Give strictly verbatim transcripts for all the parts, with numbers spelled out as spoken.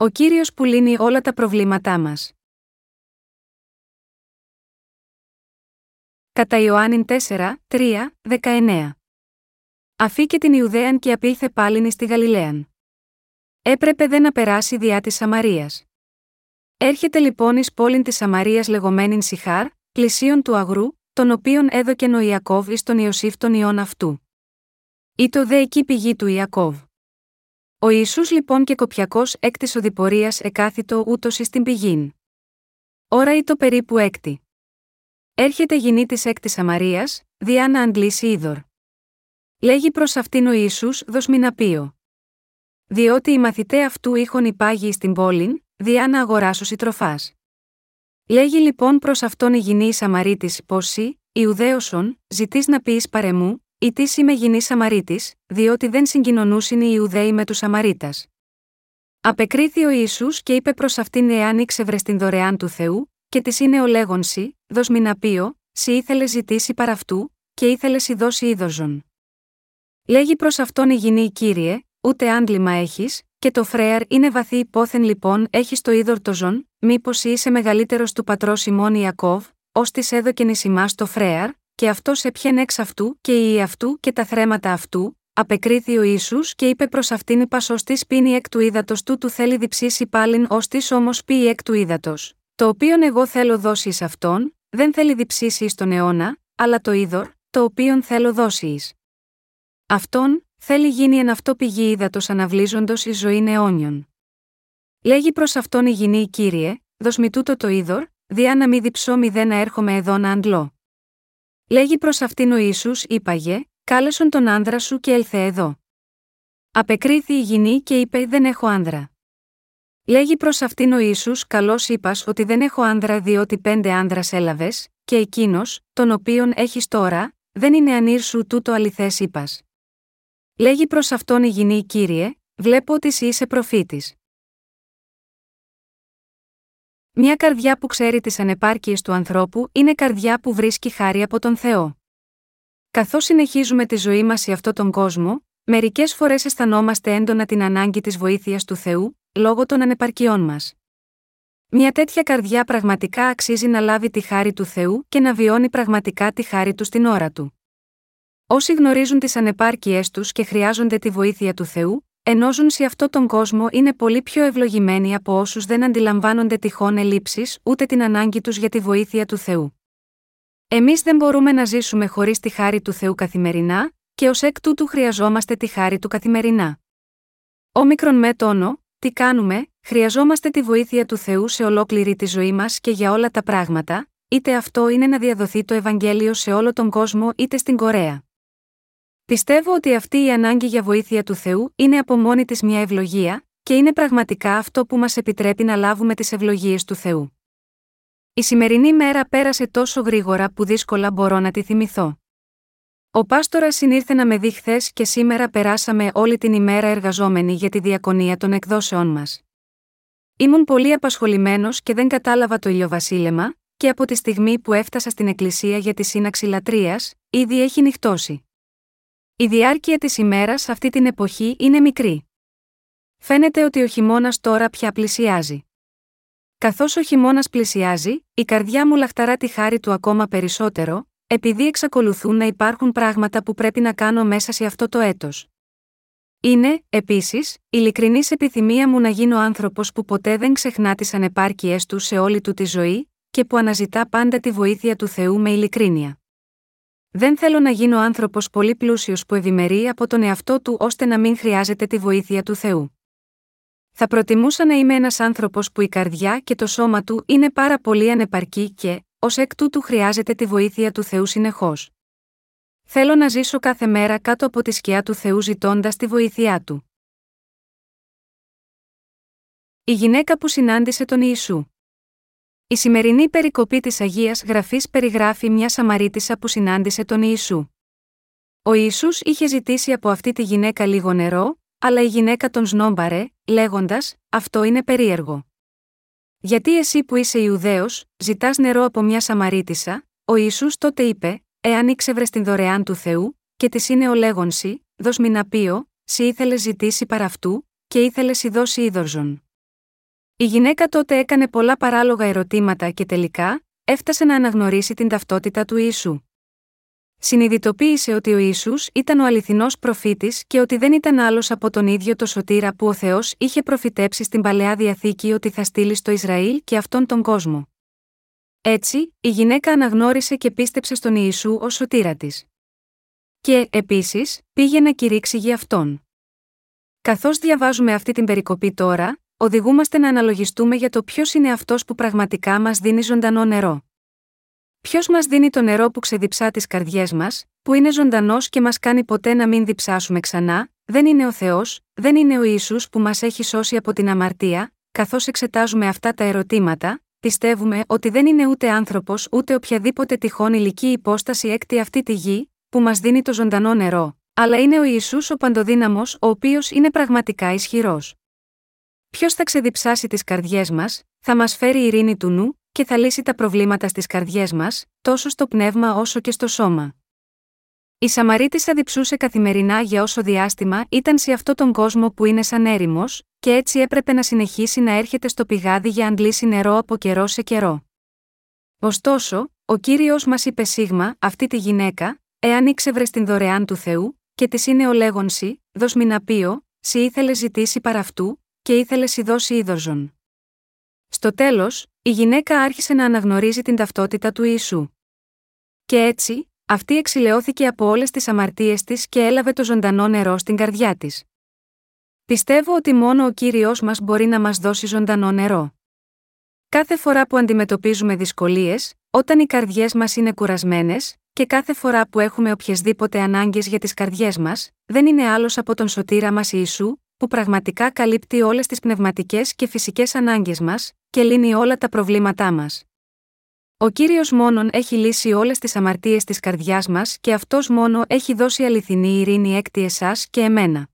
Ο Κύριος που λύνει όλα τα προβλήματά μας. Κατά Ιωάννην τέσσερα, τρία, δεκαεννέα. Αφήκε την Ιουδαίαν και απήλθε πάλιν εις τη Γαλιλαίαν. Έπρεπε δε να περάσει διά της Σαμαρίας. Έρχεται λοιπόν εις πόλην της Σαμαρίας λεγόμενην Σιχάρ, πλησίον του αγρού, τον οποίον έδωκεν ο Ιακώβ εις τον Ιωσήφ τον ιών αυτού. Ήτο δε εκεί πηγή του Ιακώβ. Ο Ιησούς λοιπόν και κοπιακός εκ της οδηπορίας εκάθητο ούτως εις την πηγήν. Ώρα ήτο περίπου έκτη. Έρχεται γυνήτης εκ της Σαμαρίας, διά να αντλήσει είδωρ. Λέγει προς αυτήν ο Ιησούς δος μηναπείο. Διότι οι μαθηταί αυτού είχον υπάγει στην πόλην, διά να αγοράσουσι τροφάς. Λέγει λοιπόν προς αυτόν η γυνή η Σαμαρίτης πως «Συ, Ιουδαίωσον, ζητείς να πεις παρεμού, ή τι είμαι γυνή Σαμαρίτης, διότι δεν συγκοινωνούσιν οι Ιουδαίοι με τους Σαμαρίτας». Απεκρίθη ο Ιησούς και είπε προς αυτήν εάν ήξευρες την δωρεάν του Θεού, και της είναι ο λέγον «Συ, δος μηναπείο, συ ήθελες ζητήσει παρ' αυτού, και ήθελες η δώσει είδωζον». Λέγει προς αυτόν η γυνή «Κύριε, ούτε άντλημα έχεις, και το φρέαρ είναι βαθύ υπόθεν λοιπόν έχεις το είδωρ το ζων, μήπως είσαι μεγαλύτερος του πατρός ημών Ιακώβ, ως της έδωκεν εις ημάς το φρέαρ, και αυτός έπιεν εξ αυτού και η αυτού και τα θρέματα αυτού». Απεκρίθη ο Ιησούς και είπε προς αυτήν είπας ως της πίνει εκ του ύδατος τούτου θέλει διψήσει πάλιν ως της όμως πίει εκ του ύδατος, το οποίον εγώ θέλω δώσει εις αυτόν, δεν θέλει διψήσει εις τον αιώνα, αλλά το είδωρ, το οποίον θέλω δώσει εις αυτόν, θέλει γίνει εν αυτό πηγή ύδατος αναβλύζοντος εις ζωήν αιώνιον. Λέγει προς αυτόν η γυνή «Κύριε, δώσ' μη τούτο το είδωρ, διά να μη διψώ μηδέν να έρχομαι εδώ να αντλώ». Λέγει προς αυτήν ο Ιησούς είπαγε «Κάλεσον τον άνδρα σου και έλθε εδώ». Απεκρίθη η γυνή και είπε «Δεν έχω άνδρα». Λέγει προς αυτήν ο Ιησούς «Καλώς είπας ότι δεν έχω άνδρα διότι πέντε άνδρας έλαβες, και εκείνος, τον οποίον έχεις τώρα, δεν είναι ανήρσου τούτο αληθές είπας». Λέγει προς αυτόν η γυνή «Κύριε, βλέπω ότι σύ είσαι προφήτης». Μια καρδιά που ξέρει τις ανεπάρκειες του ανθρώπου είναι καρδιά που βρίσκει χάρη από τον Θεό. Καθώς συνεχίζουμε τη ζωή μας σε αυτόν τον κόσμο, μερικές φορές αισθανόμαστε έντονα την ανάγκη της βοήθειας του Θεού, λόγω των ανεπαρκειών μας. Μια τέτοια καρδιά πραγματικά αξίζει να λάβει τη χάρη του Θεού και να βιώνει πραγματικά τη χάρη του στην ώρα του. Όσοι γνωρίζουν τις ανεπάρκειές τους και χρειάζονται τη βοήθεια του Θεού, ενώ ζουν σε αυτόν τον κόσμο είναι πολύ πιο ευλογημένοι από όσους δεν αντιλαμβάνονται τυχόν ελλείψεις ούτε την ανάγκη τους για τη βοήθεια του Θεού. Εμείς δεν μπορούμε να ζήσουμε χωρίς τη χάρη του Θεού καθημερινά, και ως εκ τούτου χρειαζόμαστε τη χάρη του καθημερινά. Όμικρον με τόνο, τι κάνουμε, χρειαζόμαστε τη βοήθεια του Θεού σε ολόκληρη τη ζωή μας και για όλα τα πράγματα, είτε αυτό είναι να διαδοθεί το Ευαγγέλιο σε όλο τον κόσμο είτε στην Κορέα. Πιστεύω ότι αυτή η ανάγκη για βοήθεια του Θεού είναι από μόνη της μια ευλογία και είναι πραγματικά αυτό που μας επιτρέπει να λάβουμε τις ευλογίες του Θεού. Η σημερινή μέρα πέρασε τόσο γρήγορα που δύσκολα μπορώ να τη θυμηθώ. Ο πάστορας συνήρθε να με δει χθες και σήμερα περάσαμε όλη την ημέρα εργαζόμενοι για τη διακονία των εκδόσεών μας. Ήμουν πολύ απασχολημένος και δεν κατάλαβα το ηλιοβασίλεμα και από τη στιγμή που έφτασα στην εκκλησία για τη σύναξη λατρείας, ήδη έχει νυχτώσει. Η διάρκεια της ημέρας αυτή την εποχή είναι μικρή. Φαίνεται ότι ο χειμώνας τώρα πια πλησιάζει. Καθώς ο χειμώνας πλησιάζει, η καρδιά μου λαχταρά τη χάρη του ακόμα περισσότερο, επειδή εξακολουθούν να υπάρχουν πράγματα που πρέπει να κάνω μέσα σε αυτό το έτος. Είναι, επίσης, ειλικρινής επιθυμία μου να γίνω άνθρωπος που ποτέ δεν ξεχνά τις ανεπάρκειές του σε όλη του τη ζωή και που αναζητά πάντα τη βοήθεια του Θεού με ειλικρίνεια. Δεν θέλω να γίνω άνθρωπος πολύ πλούσιος που ευημερεί από τον εαυτό του ώστε να μην χρειάζεται τη βοήθεια του Θεού. Θα προτιμούσα να είμαι ένας άνθρωπος που η καρδιά και το σώμα του είναι πάρα πολύ ανεπαρκή και, ως εκ τούτου χρειάζεται τη βοήθεια του Θεού συνεχώς. Θέλω να ζήσω κάθε μέρα κάτω από τη σκιά του Θεού ζητώντας τη βοήθειά του. Η γυναίκα που συνάντησε τον Ιησού. Η σημερινή περικοπή της Αγίας Γραφής περιγράφει μια Σαμαρίτισσα που συνάντησε τον Ιησού. Ο Ιησούς είχε ζητήσει από αυτή τη γυναίκα λίγο νερό, αλλά η γυναίκα τον σνόμπαρε, λέγοντας «Αυτό είναι περίεργο. Γιατί εσύ που είσαι Ιουδαίος, ζητάς νερό από μια Σαμαρίτισσα?» Ο Ιησούς τότε είπε «Εάν ήξευρες την δωρεάν του Θεού, και της είναι ο λέγον «Συ, δώσ' μηναπείο, συ ήθελες ζητήσει παρ' αυτού, και ήθελες η δώσει είδωρζον». Η γυναίκα τότε έκανε πολλά παράλογα ερωτήματα και τελικά έφτασε να αναγνωρίσει την ταυτότητα του Ιησού. Συνειδητοποίησε ότι ο Ιησούς ήταν ο αληθινός προφήτης και ότι δεν ήταν άλλος από τον ίδιο το σωτήρα που ο Θεός είχε προφητέψει στην Παλαιά Διαθήκη ότι θα στείλει στο Ισραήλ και αυτόν τον κόσμο. Έτσι, η γυναίκα αναγνώρισε και πίστεψε στον Ιησού ως σωτήρα της. Και, επίσης, πήγε να κηρύξει γι' αυτόν. Καθώς διαβάζουμε αυτή την περικοπή τώρα, οδηγούμαστε να αναλογιστούμε για το ποιος είναι αυτός που πραγματικά μας δίνει ζωντανό νερό. Ποιος μας δίνει το νερό που ξεδιψά τις καρδιές μας, που είναι ζωντανός και μας κάνει ποτέ να μην διψάσουμε ξανά, δεν είναι ο Θεός, δεν είναι ο Ιησούς που μας έχει σώσει από την αμαρτία. Καθώς εξετάζουμε αυτά τα ερωτήματα, πιστεύουμε ότι δεν είναι ούτε άνθρωπος ούτε οποιαδήποτε τυχόν υλική υπόσταση έκτη αυτή τη γη, που μας δίνει το ζωντανό νερό, αλλά είναι ο Ιησούς ο παντοδύναμος, ο οποίος είναι πραγματικά ισχυρός. Ποιος θα ξεδιψάσει τις καρδιές μας, θα μας φέρει ειρήνη του νου και θα λύσει τα προβλήματα στις καρδιές μας, τόσο στο πνεύμα όσο και στο σώμα. Η Σαμαρίτισσα διψούσε καθημερινά για όσο διάστημα ήταν σε αυτόν τον κόσμο που είναι σαν έρημος, και έτσι έπρεπε να συνεχίσει να έρχεται στο πηγάδι για να αντλήσει νερό από καιρό σε καιρό. Ωστόσο, ο Κύριος μας είπε σίγμα, αυτή τη γυναίκα, εάν ήξευρες την δωρεάν του Θεού, και της είναι ο λέγον σοι, δος μηναπίο, σοι ήθελε ζητήσει παρά αυτού, και ήθελε σοι δώσει είδωζον. Στο τέλος, η γυναίκα άρχισε να αναγνωρίζει την ταυτότητα του Ιησού. Και έτσι, αυτή εξηλαιώθηκε από όλες τις αμαρτίες της και έλαβε το ζωντανό νερό στην καρδιά της. Πιστεύω ότι μόνο ο Κύριος μας μπορεί να μας δώσει ζωντανό νερό. Κάθε φορά που αντιμετωπίζουμε δυσκολίες, όταν οι καρδιές μας είναι κουρασμένες, και κάθε φορά που έχουμε οποιασδήποτε ανάγκες για τις καρδιές μας, δεν είναι άλλος από τον σωτήρα μας Ιησού, που πραγματικά καλύπτει όλες τις πνευματικές και φυσικές ανάγκες μας και λύνει όλα τα προβλήματά μας. Ο Κύριος μόνον έχει λύσει όλες τις αμαρτίες της καρδιάς μας και αυτός μόνο έχει δώσει αληθινή ειρήνη έκτη εσάς και εμένα.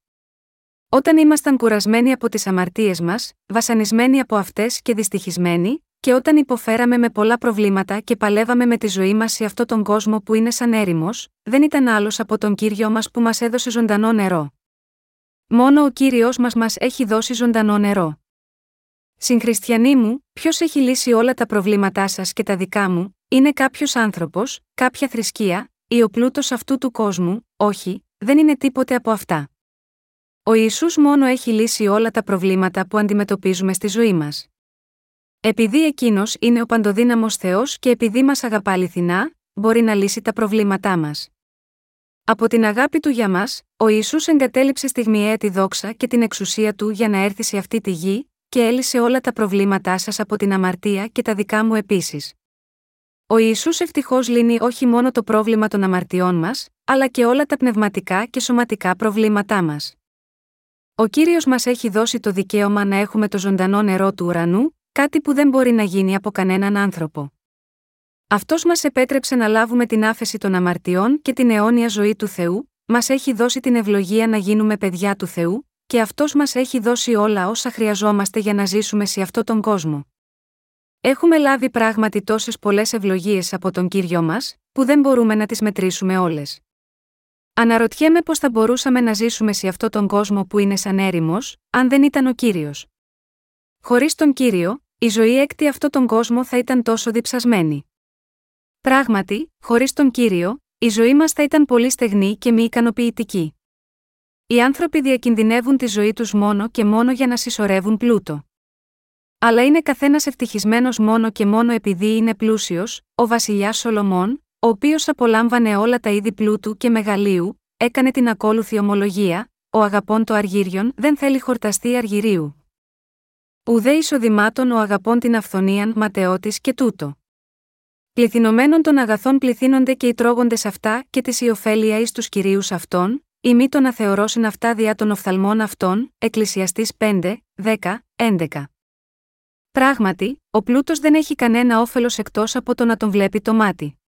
Όταν ήμασταν κουρασμένοι από τις αμαρτίες μας, βασανισμένοι από αυτές και δυστυχισμένοι, και όταν υποφέραμε με πολλά προβλήματα και παλεύαμε με τη ζωή μας σε αυτόν τον κόσμο που είναι σαν έρημος, δεν ήταν άλλος από τον Κύριο μας που μας έδωσε ζωντανό νερό. Μόνο ο Κύριος μας μας έχει δώσει ζωντανό νερό. Συγχριστιανοί μου, ποιος έχει λύσει όλα τα προβλήματά σας και τα δικά μου, είναι κάποιος άνθρωπος, κάποια θρησκεία, ή ο πλούτος αυτού του κόσμου, όχι, δεν είναι τίποτε από αυτά. Ο Ιησούς μόνο έχει λύσει όλα τα προβλήματα που αντιμετωπίζουμε στη ζωή μας. Επειδή Εκείνος είναι ο παντοδύναμος Θεός και επειδή μας αγαπά αληθινά, μπορεί να λύσει τα προβλήματά μας. Από την αγάπη Του για μας, ο Ιησούς εγκατέλειψε στιγμιαία τη δόξα και την εξουσία Του για να έρθει σε αυτή τη γη και έλυσε όλα τα προβλήματά σας από την αμαρτία και τα δικά μου επίσης. Ο Ιησούς ευτυχώς λύνει όχι μόνο το πρόβλημα των αμαρτιών μας, αλλά και όλα τα πνευματικά και σωματικά προβλήματά μας. Ο Κύριος μας έχει δώσει το δικαίωμα να έχουμε το ζωντανό νερό του ουρανού, κάτι που δεν μπορεί να γίνει από κανέναν άνθρωπο. Αυτός μας επέτρεψε να λάβουμε την άφεση των αμαρτιών και την αιώνια ζωή του Θεού, μας έχει δώσει την ευλογία να γίνουμε παιδιά του Θεού, και Αυτός μας έχει δώσει όλα όσα χρειαζόμαστε για να ζήσουμε σε αυτόν τον κόσμο. Έχουμε λάβει πράγματι τόσες πολλές ευλογίες από τον Κύριο μας, που δεν μπορούμε να τις μετρήσουμε όλες. Αναρωτιέμαι πώς θα μπορούσαμε να ζήσουμε σε αυτόν τον κόσμο που είναι σαν έρημος, αν δεν ήταν ο Κύριος. Χωρίς τον Κύριο, η ζωή έκτη αυτόν τον κόσμο θα ήταν τόσο διψασμένη. Πράγματι, χωρίς τον Κύριο, η ζωή μας θα ήταν πολύ στεγνή και μη ικανοποιητική. Οι άνθρωποι διακινδυνεύουν τη ζωή τους μόνο και μόνο για να συσσωρεύουν πλούτο. Αλλά είναι καθένας ευτυχισμένος μόνο και μόνο επειδή είναι πλούσιος. Ο βασιλιάς Σολομών, ο οποίος απολάμβανε όλα τα είδη πλούτου και μεγαλείου, έκανε την ακόλουθη ομολογία: ο αγαπώντο αργύριον δεν θέλει χορταστή αργυρίου. Ουδέ εισοδημάτων ο αγαπών την αυθονίαν ματαιώτης και τούτο. Πληθυνωμένων των αγαθών πληθύνονται και οι τρώγοντες αυτά και της η ωφέλεια εις τους κυρίους αυτών, ή μη τον αθεωρώσιν αυτά διά των οφθαλμών αυτών, Εκκλησιαστής πέντε, δέκα, έντεκα. Πράγματι, ο πλούτος δεν έχει κανένα όφελος εκτός από το να τον βλέπει το μάτι.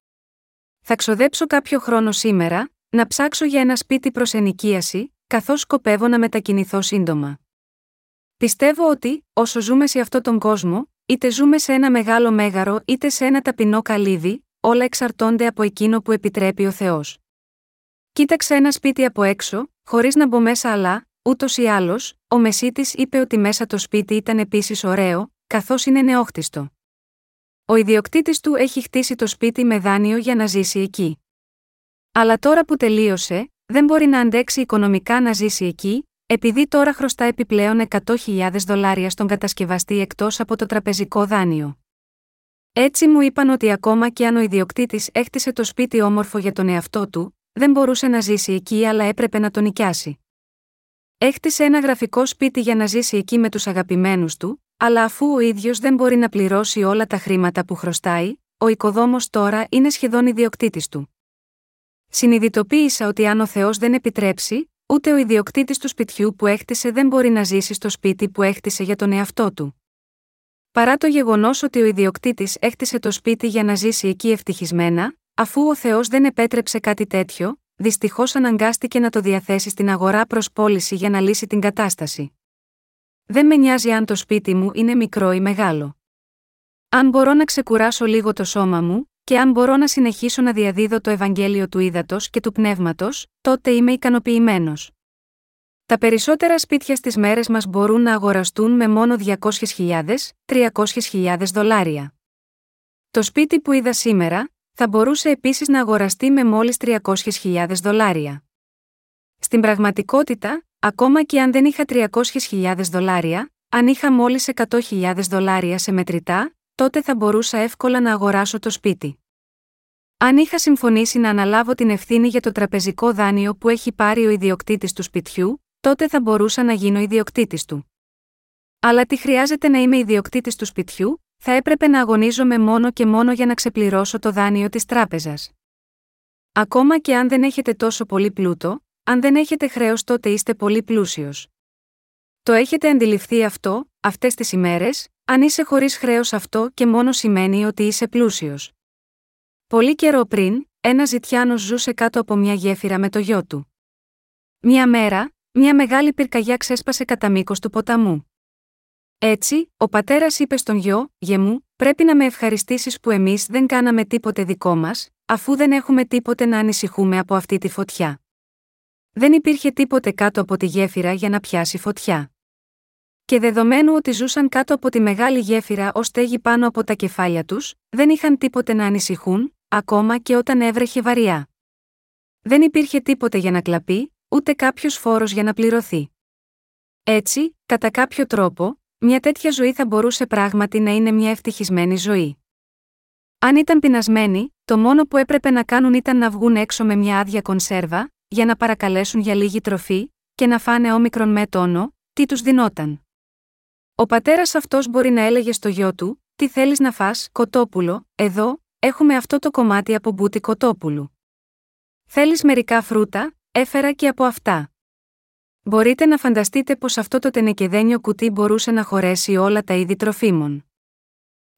Θα ξοδέψω κάποιο χρόνο σήμερα, να ψάξω για ένα σπίτι προς ενοικίαση, καθώς σκοπεύω να μετακινηθώ σύντομα. Πιστεύω ότι, όσο ζούμε σε αυτόν τον κόσμο, είτε ζούμε σε ένα μεγάλο μέγαρο είτε σε ένα ταπεινό καλύβι, όλα εξαρτώνται από εκείνο που επιτρέπει ο Θεός. Κοίταξα ένα σπίτι από έξω, χωρίς να μπω μέσα αλλά, ούτως ή άλλως, ο Ο μεσίτης είπε ότι μέσα το σπίτι ήταν επίσης ωραίο, καθώς είναι νεόχτιστο. Ο ιδιοκτήτης του έχει χτίσει το σπίτι με δάνειο για να ζήσει εκεί. Αλλά τώρα που τελείωσε, δεν μπορεί να αντέξει οικονομικά να ζήσει εκεί, επειδή τώρα χρωστά επιπλέον εκατό χιλιάδες δολάρια στον κατασκευαστή εκτός από το τραπεζικό δάνειο. Έτσι μου είπαν ότι ακόμα και αν ο ιδιοκτήτης έχτισε το σπίτι όμορφο για τον εαυτό του, δεν μπορούσε να ζήσει εκεί αλλά έπρεπε να τον νοικιάσει. Έχτισε ένα γραφικό σπίτι για να ζήσει εκεί με τους αγαπημένους του, αλλά αφού ο ίδιος δεν μπορεί να πληρώσει όλα τα χρήματα που χρωστάει, ο οικοδόμος τώρα είναι σχεδόν ιδιοκτήτης του. Συνειδητοποίησα ότι αν ο Θεός δεν επιτρέψει, ούτε ο ιδιοκτήτης του σπιτιού που έχτισε δεν μπορεί να ζήσει στο σπίτι που έχτισε για τον εαυτό του. Παρά το γεγονός ότι ο ιδιοκτήτης έχτισε το σπίτι για να ζήσει εκεί ευτυχισμένα, αφού ο Θεός δεν επέτρεψε κάτι τέτοιο, δυστυχώς αναγκάστηκε να το διαθέσει στην αγορά προς πώληση για να λύσει την κατάσταση. Δεν με νοιάζει αν το σπίτι μου είναι μικρό ή μεγάλο. Αν μπορώ να ξεκουράσω λίγο το σώμα μου, και αν μπορώ να συνεχίσω να διαδίδω το Ευαγγέλιο του ύδατος και του πνεύματος, τότε είμαι ικανοποιημένος. Τα περισσότερα σπίτια στις μέρες μας μπορούν να αγοραστούν με μόνο διακόσιες χιλιάδες με τριακόσιες χιλιάδες δολάρια. Το σπίτι που είδα σήμερα θα μπορούσε επίσης να αγοραστεί με μόλις τριακόσιες χιλιάδες δολάρια. Στην πραγματικότητα, ακόμα και αν δεν είχα τριακόσιες χιλιάδες δολάρια, αν είχα μόλις εκατό χιλιάδες δολάρια σε μετρητά, τότε θα μπορούσα εύκολα να αγοράσω το σπίτι. Αν είχα συμφωνήσει να αναλάβω την ευθύνη για το τραπεζικό δάνειο που έχει πάρει ο ιδιοκτήτης του σπιτιού, τότε θα μπορούσα να γίνω ιδιοκτήτης του. Αλλά τι χρειάζεται να είμαι ιδιοκτήτης του σπιτιού? Θα έπρεπε να αγωνίζομαι μόνο και μόνο για να ξεπληρώσω το δάνειο της τράπεζας. Ακόμα και αν δεν έχετε τόσο πολύ πλούτο, αν δεν έχετε χρέος, τότε είστε πολύ πλούσιος. Το έχετε αντιληφθεί αυτό? Αυτές τις ημέρες, αν είσαι χωρίς χρέος, αυτό και μόνο σημαίνει ότι είσαι πλούσιος. Πολύ καιρό πριν, ένας Ζητιάνος ζούσε κάτω από μια γέφυρα με το γιο του. Μια μέρα, μια μεγάλη πυρκαγιά ξέσπασε κατά μήκος του ποταμού. Έτσι, ο πατέρας είπε στον γιο: «Γε μου, πρέπει να με ευχαριστήσεις που εμείς δεν κάναμε τίποτε δικό μας, αφού δεν έχουμε τίποτε να ανησυχούμε από αυτή τη φωτιά». Δεν υπήρχε τίποτε κάτω από τη γέφυρα για να πιάσει φωτιά. Και δεδομένου ότι ζούσαν κάτω από τη μεγάλη γέφυρα ως στέγη πάνω από τα κεφάλια τους, δεν είχαν τίποτε να ανησυχούν, ακόμα και όταν έβρεχε βαριά. Δεν υπήρχε τίποτε για να κλαπεί, ούτε κάποιος φόρος για να πληρωθεί. Έτσι, κατά κάποιο τρόπο, μια τέτοια ζωή θα μπορούσε πράγματι να είναι μια ευτυχισμένη ζωή. Αν ήταν πεινασμένοι, το μόνο που έπρεπε να κάνουν ήταν να βγουν έξω με μια άδεια κονσέρβα, για να παρακαλέσουν για λίγη τροφή, και να φάνε όμικρον με τόνο, τι τους δινόταν. Ο πατέρας αυτός μπορεί να έλεγε στο γιο του: «Τι θέλεις να φας, κοτόπουλο? Εδώ, έχουμε αυτό το κομμάτι από μπούτι κοτόπουλου. Θέλεις μερικά φρούτα? Έφερα και από αυτά». Μπορείτε να φανταστείτε πως αυτό το τενεκεδένιο κουτί μπορούσε να χωρέσει όλα τα είδη τροφίμων.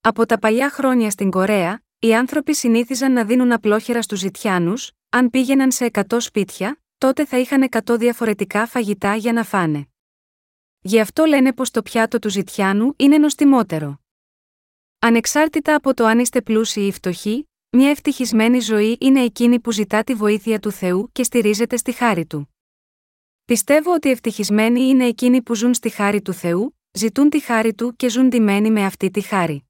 Από τα παλιά χρόνια στην Κορέα, οι άνθρωποι συνήθιζαν να δίνουν απλόχερα στους Ζητιάνους. Αν πήγαιναν σε εκατό σπίτια, τότε θα είχαν εκατό διαφορετικά φαγητά για να φάνε. Γι' αυτό λένε πως το πιάτο του Ζητιάνου είναι νοστιμότερο. Ανεξάρτητα από το αν είστε πλούσιοι ή φτωχοί, μια ευτυχισμένη ζωή είναι εκείνη που ζητά τη βοήθεια του Θεού και στηρίζεται στη χάρη του. Πιστεύω ότι ευτυχισμένοι είναι εκείνοι που ζουν στη χάρη του Θεού, ζητούν τη χάρη του και ζουν ντυμένοι με αυτή τη χάρη.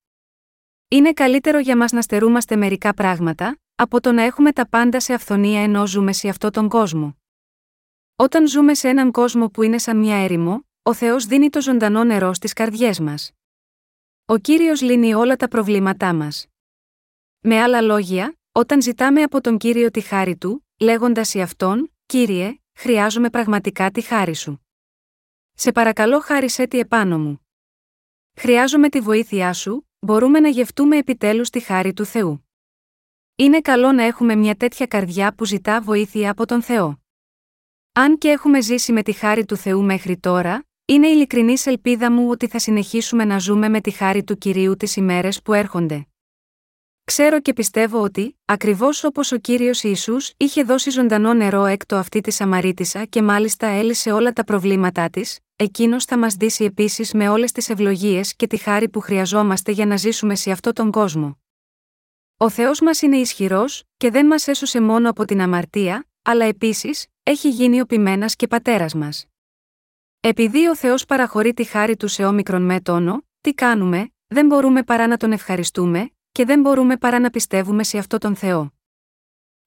Είναι καλύτερο για μας να στερούμαστε μερικά πράγματα, από το να έχουμε τα πάντα σε αυθονία ενώ ζούμε σε αυτόν τον κόσμο. Όταν ζούμε σε έναν κόσμο που είναι σαν μια έρημο, ο Θεός δίνει το ζωντανό νερό στις καρδιές μας. Ο Κύριος λύνει όλα τα προβλήματά μας. Με άλλα λόγια, όταν ζητάμε από τον Κύριο τη χάρη του, λέγοντας σε αυτόν: «Κύριε, χρειάζομαι πραγματικά τη χάρη σου. Σε παρακαλώ, χάρισέ τη επάνω μου. Χρειάζομαι τη βοήθειά σου», μπορούμε να γευτούμε επιτέλους τη χάρη του Θεού. Είναι καλό να έχουμε μια τέτοια καρδιά που ζητά βοήθεια από τον Θεό. Αν και έχουμε ζήσει με τη χάρη του Θεού μέχρι τώρα, είναι ειλικρινής ελπίδα μου ότι θα συνεχίσουμε να ζούμε με τη χάρη του Κυρίου τις ημέρες που έρχονται. Ξέρω και πιστεύω ότι, ακριβώς όπως ο Κύριος Ιησούς είχε δώσει ζωντανό νερό έκτο αυτή τη Σαμαρίτισσα και μάλιστα έλυσε όλα τα προβλήματά της, εκείνος θα μας δείσει επίσης με όλες τις ευλογίες και τη χάρη που χρειαζόμαστε για να ζήσουμε σε αυτόν τον κόσμο. Ο Θεός μας είναι ισχυρός και δεν μας έσωσε μόνο από την αμαρτία, αλλά επίσης έχει γίνει ο ποιμένας και πατέρας μας. Επειδή ο Θεός παραχωρεί τη χάρη του σε όμικρον με τόνο, τι κάνουμε; Δεν μπορούμε παρά να τον ευχαριστούμε και δεν μπορούμε παρά να πιστεύουμε σε αυτό τον Θεό.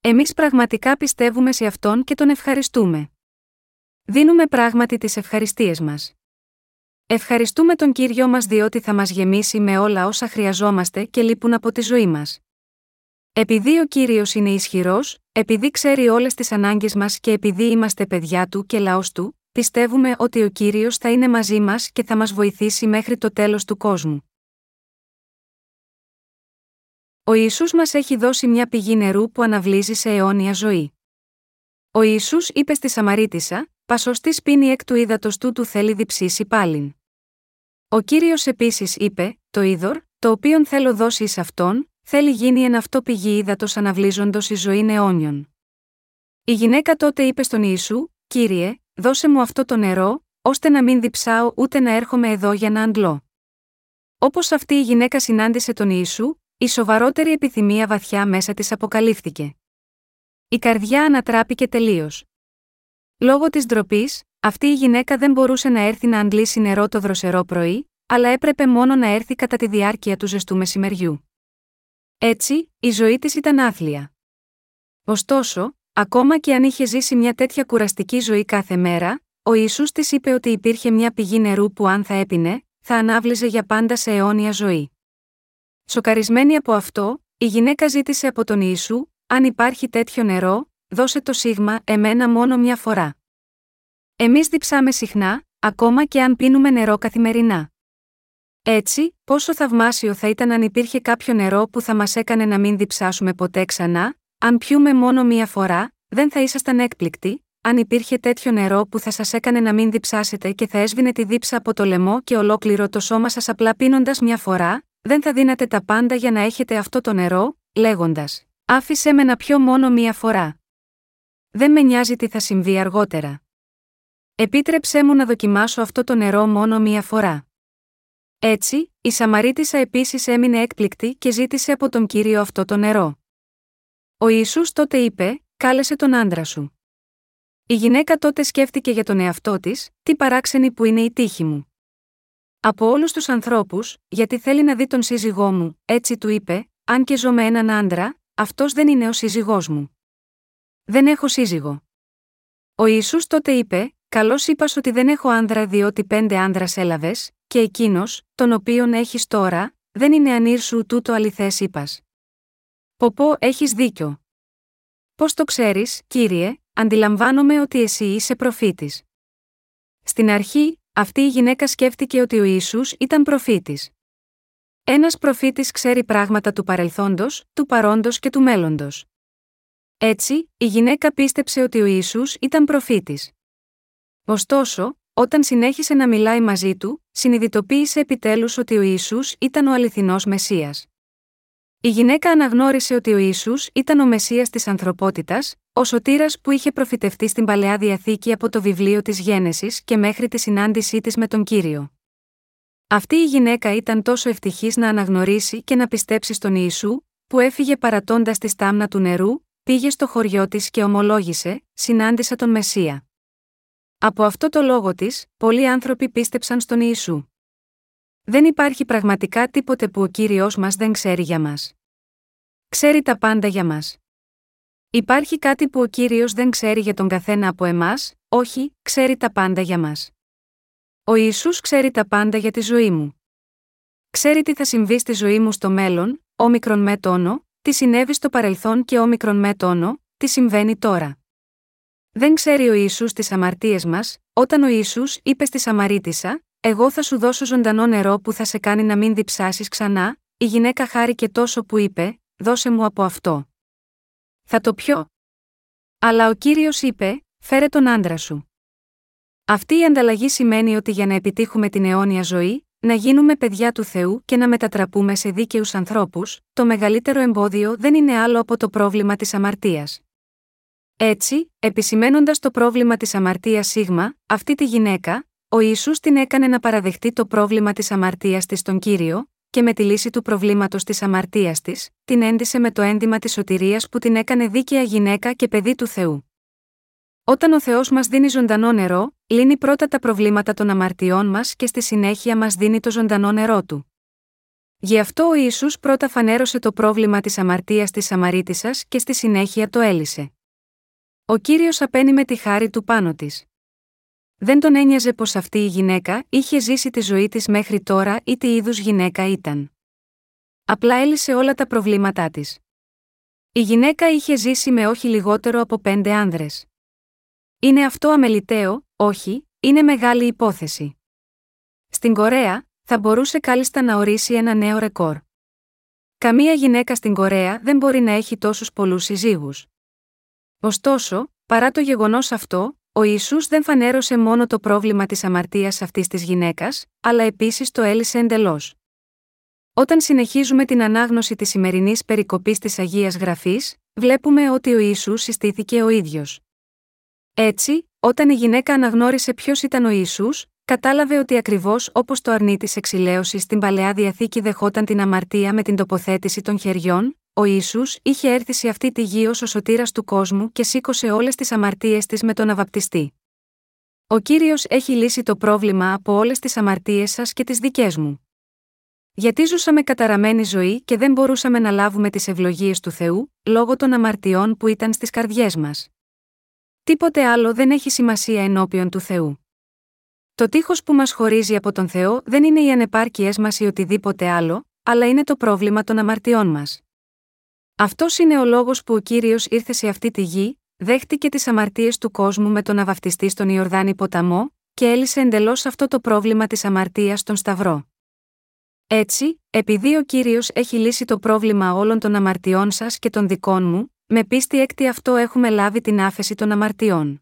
Εμείς πραγματικά πιστεύουμε σε αυτόν και τον ευχαριστούμε. Δίνουμε πράγματι τις ευχαριστίες μας. Ευχαριστούμε τον Κύριο μας διότι θα μας γεμίσει με όλα όσα χρειαζόμαστε και λείπουν από τη ζωή μας. Επειδή ο Κύριος είναι ισχυρός, επειδή ξέρει όλες τις ανάγκες μας και επειδή είμαστε παιδιά Του και λαός Του, πιστεύουμε ότι ο Κύριος θα είναι μαζί μας και θα μας βοηθήσει μέχρι το τέλος του κόσμου. Ο Ιησούς μας έχει δώσει μια πηγή νερού που αναβλύζει σε αιώνια ζωή. Ο Ιησούς είπε στη Σαμαρίτισσα: «Πασωστής πίνει εκ του ύδατος τούτου θέλει διψήσει πάλιν». Ο Κύριος επίσης είπε: «Το είδωρ, το οποίον θέλω δώσει εις αυτόν, θέλει γίνει εν αυτό πηγή ύδατος αναβλύζοντος εις ζωήν αιώνιον». Η γυναίκα τότε είπε στον Ιησού: «Κύριε, δώσε μου αυτό το νερό, ώστε να μην διψάω ούτε να έρχομαι εδώ για να αντλώ». Όπως αυτή η γυναίκα συνάντησε τον Ιησού, η σοβαρότερη επιθυμία βαθιά μέσα της αποκαλύφθηκε. Η καρδιά ανατράπηκε τελείως. Λόγω της ντροπής, αυτή η γυναίκα δεν μπορούσε να έρθει να αντλήσει νερό το δροσερό πρωί, αλλά έπρεπε μόνο να έρθει κατά τη διάρκεια του ζεστού μεσημεριού. Έτσι, η ζωή της ήταν άθλια. Ωστόσο, ακόμα και αν είχε ζήσει μια τέτοια κουραστική ζωή κάθε μέρα, ο Ιησούς της είπε ότι υπήρχε μια πηγή νερού που αν θα έπινε, θα ανάβλιζε για πάντα σε αιώνια ζωή. Σοκαρισμένη από αυτό, η γυναίκα ζήτησε από τον Ιησού: «Αν υπάρχει τέτοιο νερό, δώσε το σίγμα εμένα μόνο μια φορά». Εμείς διψάμε συχνά, ακόμα και αν πίνουμε νερό καθημερινά. Έτσι, πόσο θαυμάσιο θα ήταν αν υπήρχε κάποιο νερό που θα μας έκανε να μην διψάσουμε ποτέ ξανά; Αν πιούμε μόνο μία φορά, δεν θα ήσασταν έκπληκτοι, αν υπήρχε τέτοιο νερό που θα σας έκανε να μην διψάσετε και θα έσβηνε τη δίψα από το λαιμό και ολόκληρο το σώμα σας απλά πίνοντας μία φορά, δεν θα δίνατε τα πάντα για να έχετε αυτό το νερό, λέγοντας: «Άφησέ με να πιω μόνο μία φορά. Δεν με νοιάζει τι θα συμβεί αργότερα. Επίτρεψέ μου να δοκιμάσω αυτό το νερό μόνο μία φορά». Έτσι, η Σαμαρίτισσα επίσης έμεινε έκπληκτη και ζήτησε από τον Κύριο αυτό το νερό. Ο Ιησούς τότε είπε: «Κάλεσε τον άντρα σου». Η γυναίκα τότε σκέφτηκε για τον εαυτό της: «Τι παράξενη που είναι η τύχη μου. Από όλους τους ανθρώπους, γιατί θέλει να δει τον σύζυγό μου», έτσι του είπε, «αν και ζω με έναν άντρα, αυτός δεν είναι ο σύζυγός μου. Δεν έχω σύζυγο». Ο Ιησούς τότε είπε: «Καλώς είπας ότι δεν έχω άντρα, διότι πέντε άντρας έλαβες, και εκείνος, τον οποίον έχεις τώρα, δεν είναι ανήρσου τούτο αληθές είπας». «Ποπό, έχεις δίκιο. Πώς το ξέρεις, Κύριε; Αντιλαμβάνομαι ότι εσύ είσαι προφήτης». Στην αρχή, αυτή η γυναίκα σκέφτηκε ότι ο Ιησούς ήταν προφήτης. Ένας προφήτης ξέρει πράγματα του παρελθόντος, του παρόντος και του μέλλοντος. Έτσι, η γυναίκα πίστεψε ότι ο Ιησούς ήταν προφήτης. Ωστόσο, όταν συνέχισε να μιλάει μαζί του, συνειδητοποίησε επιτέλους ότι ο Ιησούς ήταν ο αληθινός Μεσσίας. Η γυναίκα αναγνώρισε ότι ο Ιησούς ήταν ο Μεσσίας της ανθρωπότητας, ο σωτήρας που είχε προφητευτεί στην Παλαιά Διαθήκη από το βιβλίο της Γένεσης και μέχρι τη συνάντησή της με τον Κύριο. Αυτή η γυναίκα ήταν τόσο ευτυχής να αναγνωρίσει και να πιστέψει στον Ιησού, που έφυγε παρατώντας τη στάμνα του νερού, πήγε στο χωριό της και ομολόγησε: «Συνάντησα τον Μεσσία». Από αυτό το λόγο της, πολλοί άνθρωποι πίστεψαν στον Ιησού. Δεν υπάρχει πραγματικά τίποτε που ο Κύριος μας δεν ξέρει για μας. Ξέρει τα πάντα για μας. Υπάρχει κάτι που ο Κύριος δεν ξέρει για τον καθένα από εμάς; Όχι, ξέρει τα πάντα για μας. Ο Ιησούς ξέρει τα πάντα για τη ζωή μου. Ξέρει τι θα συμβεί στη ζωή μου στο μέλλον, όμικρον με τόνο, τι συνέβη στο παρελθόν και όμικρον με τόνο, τι συμβαίνει τώρα. Δεν ξέρει ο Ιησούς τις αμαρτίες μας, όταν ο Ιησούς είπε στη Σαμαρίτισσα: «Εγώ θα σου δώσω ζωντανό νερό που θα σε κάνει να μην διψάσεις ξανά», η γυναίκα χάρηκε τόσο που είπε: «Δώσε μου από αυτό. Θα το πιω». Αλλά ο Κύριος είπε: «Φέρε τον άντρα σου». Αυτή η ανταλλαγή σημαίνει ότι για να επιτύχουμε την αιώνια ζωή, να γίνουμε παιδιά του Θεού και να μετατραπούμε σε δίκαιους ανθρώπους, το μεγαλύτερο εμπόδιο δεν είναι άλλο από το πρόβλημα της αμαρτίας. Έτσι, επισημαίνοντας το πρόβλημα της αμαρτίας σίγμα, αυτή τη γυναίκα, ο Ιησούς την έκανε να παραδεχτεί το πρόβλημα της αμαρτίας της στον Κύριο, και με τη λύση του προβλήματος της αμαρτίας της, την έντισε με το ένδυμα της σωτηρίας που την έκανε δίκαια γυναίκα και παιδί του Θεού. Όταν ο Θεός μας δίνει ζωντανό νερό, λύνει πρώτα τα προβλήματα των αμαρτιών μας και στη συνέχεια μας δίνει το ζωντανό νερό του. Γι' αυτό ο Ιησούς πρώτα φανέρωσε το πρόβλημα της αμαρτίας της Σαμαρίτισσας και στη συνέχεια το έλυσε. Ο Κύριος απαίνει με τη χάρη του πάνω της. Δεν τον ένοιαζε πως αυτή η γυναίκα είχε ζήσει τη ζωή της μέχρι τώρα ή τι είδους γυναίκα ήταν. Απλά έλυσε όλα τα προβλήματά της. Η γυναίκα είχε ζήσει με όχι λιγότερο από πέντε άνδρες. Είναι αυτό αμεληταίο? Όχι, είναι μεγάλη υπόθεση. Στην Κορέα, θα μπορούσε κάλλιστα να ορίσει ένα νέο ρεκόρ. Καμία γυναίκα στην Κορέα δεν μπορεί να έχει τόσους πολλούς συζύγους. Ωστόσο, παρά το γεγονός αυτό, ο Ιησούς δεν φανέρωσε μόνο το πρόβλημα της αμαρτίας αυτής της γυναίκας, αλλά επίσης το έλυσε εντελώς. Όταν συνεχίζουμε την ανάγνωση της σημερινής περικοπής της Αγίας Γραφής, βλέπουμε ότι ο Ιησούς συστήθηκε ο ίδιος. Έτσι, όταν η γυναίκα αναγνώρισε ποιος ήταν ο Ιησούς, κατάλαβε ότι ακριβώς όπως το αρνί της εξηλαίωσης στην Παλαιά Διαθήκη δεχόταν την αμαρτία με την τοποθέτηση των χεριών, ο Ιησούς είχε έρθει σε αυτή τη γη ως ο σωτήρας του κόσμου και σήκωσε όλες τις αμαρτίες της με τον αβαπτιστή. Ο Κύριος έχει λύσει το πρόβλημα από όλες τις αμαρτίες σας και τις δικές μου. Γιατί ζούσαμε καταραμένη ζωή και δεν μπορούσαμε να λάβουμε τις ευλογίες του Θεού, λόγω των αμαρτιών που ήταν στις καρδιές μας. Τίποτε άλλο δεν έχει σημασία ενώπιον του Θεού. Το τείχος που μας χωρίζει από τον Θεό δεν είναι οι ανεπάρκειές μας ή οτιδήποτε άλλο, αλλά είναι το πρόβλημα των αμαρτιών μας. Αυτός είναι ο λόγος που ο Κύριος ήρθε σε αυτή τη γη, δέχτηκε τις αμαρτίες του κόσμου με τον αβαπτιστή στον Ιορδάνη ποταμό και έλυσε εντελώς αυτό το πρόβλημα της αμαρτίας στον Σταυρό. Έτσι, επειδή ο Κύριος έχει λύσει το πρόβλημα όλων των αμαρτιών σας και των δικών μου, με πίστη έκτη αυτό έχουμε λάβει την άφεση των αμαρτιών.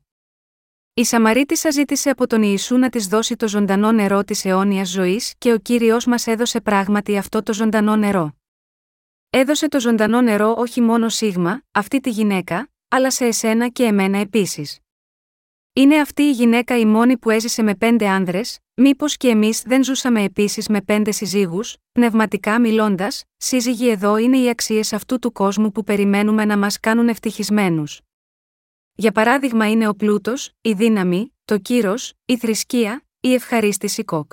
Η Σαμαρίτισσα ζήτησε από τον Ιησού να της δώσει το ζωντανό νερό της αιώνιας ζωής και ο Κύριος μας έδωσε πράγματι αυτό το ζωντανό νερό. Έδωσε το ζωντανό νερό όχι μόνο σίγμα, αυτή τη γυναίκα, αλλά σε εσένα και εμένα επίσης. Είναι αυτή η γυναίκα η μόνη που έζησε με πέντε άνδρες, μήπως και εμείς δεν ζούσαμε επίσης με πέντε συζύγους, πνευματικά μιλώντας, σύζυγοι εδώ είναι οι αξίες αυτού του κόσμου που περιμένουμε να μας κάνουν ευτυχισμένους. Για παράδειγμα είναι ο πλούτος, η δύναμη, το κύρος, η θρησκεία, η ευχαρίστηση κοκ.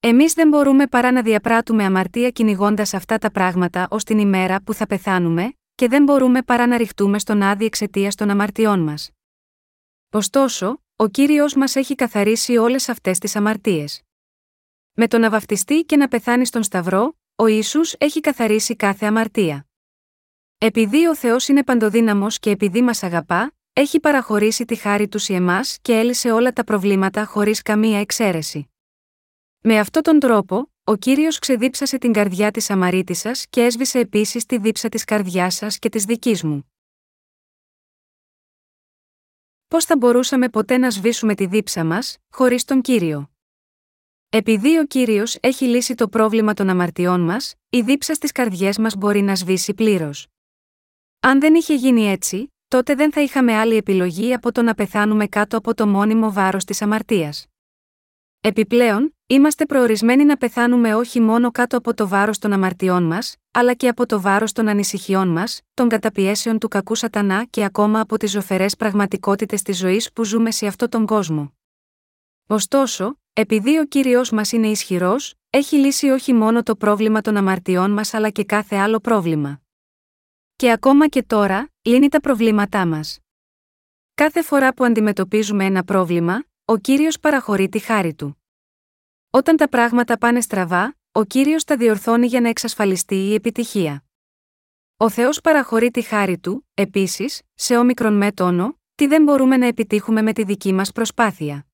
Εμείς δεν μπορούμε παρά να διαπράττουμε αμαρτία κυνηγώντας αυτά τα πράγματα ως την ημέρα που θα πεθάνουμε και δεν μπορούμε παρά να ριχτούμε στον άδη εξαιτίας των αμαρτιών μας. Ωστόσο, ο Κύριος μας έχει καθαρίσει όλες αυτές τις αμαρτίες. Με το να βαφτιστεί και να πεθάνει στον Σταυρό, ο Ιησούς έχει καθαρίσει κάθε αμαρτία. Επειδή ο Θεός είναι παντοδύναμος και επειδή μας αγαπά, έχει παραχωρήσει τη χάρη του σε εμάς και έλυσε όλα τα προβλήματα χωρίς καμία εξαίρεση. Με αυτόν τον τρόπο, ο Κύριος ξεδίψασε την καρδιά της Σαμαρίτισσας και έσβησε επίσης τη δίψα της καρδιάς σας και της δικής μου. Πώς θα μπορούσαμε ποτέ να σβήσουμε τη δίψα μας, χωρίς τον Κύριο? Επειδή ο Κύριος έχει λύσει το πρόβλημα των αμαρτιών μας, η δίψα στις καρδιές μας μπορεί να σβήσει πλήρως. Αν δεν είχε γίνει έτσι, τότε δεν θα είχαμε άλλη επιλογή από το να πεθάνουμε κάτω από το μόνιμο βάρος της αμαρτίας. Επιπλέον, είμαστε προορισμένοι να πεθάνουμε όχι μόνο κάτω από το βάρος των αμαρτιών μας, αλλά και από το βάρος των ανησυχιών μας, των καταπιέσεων του κακού σατανά και ακόμα από τις ζωφερές πραγματικότητες της ζωής που ζούμε σε αυτόν τον κόσμο. Ωστόσο, επειδή ο Κύριος μας είναι ισχυρός, έχει λύσει όχι μόνο το πρόβλημα των αμαρτιών μας αλλά και κάθε άλλο πρόβλημα. Και ακόμα και τώρα, λύνει τα προβλήματά μας. Κάθε φορά που αντιμετωπίζουμε ένα πρόβλημα, ο Κύριος παραχωρεί τη χάρη του. Όταν τα πράγματα πάνε στραβά, ο Κύριος τα διορθώνει για να εξασφαλιστεί η επιτυχία. Ο Θεός παραχωρεί τη χάρη του, επίσης, σε όμικρον με τόνο, τι δεν μπορούμε να επιτύχουμε με τη δική μας προσπάθεια.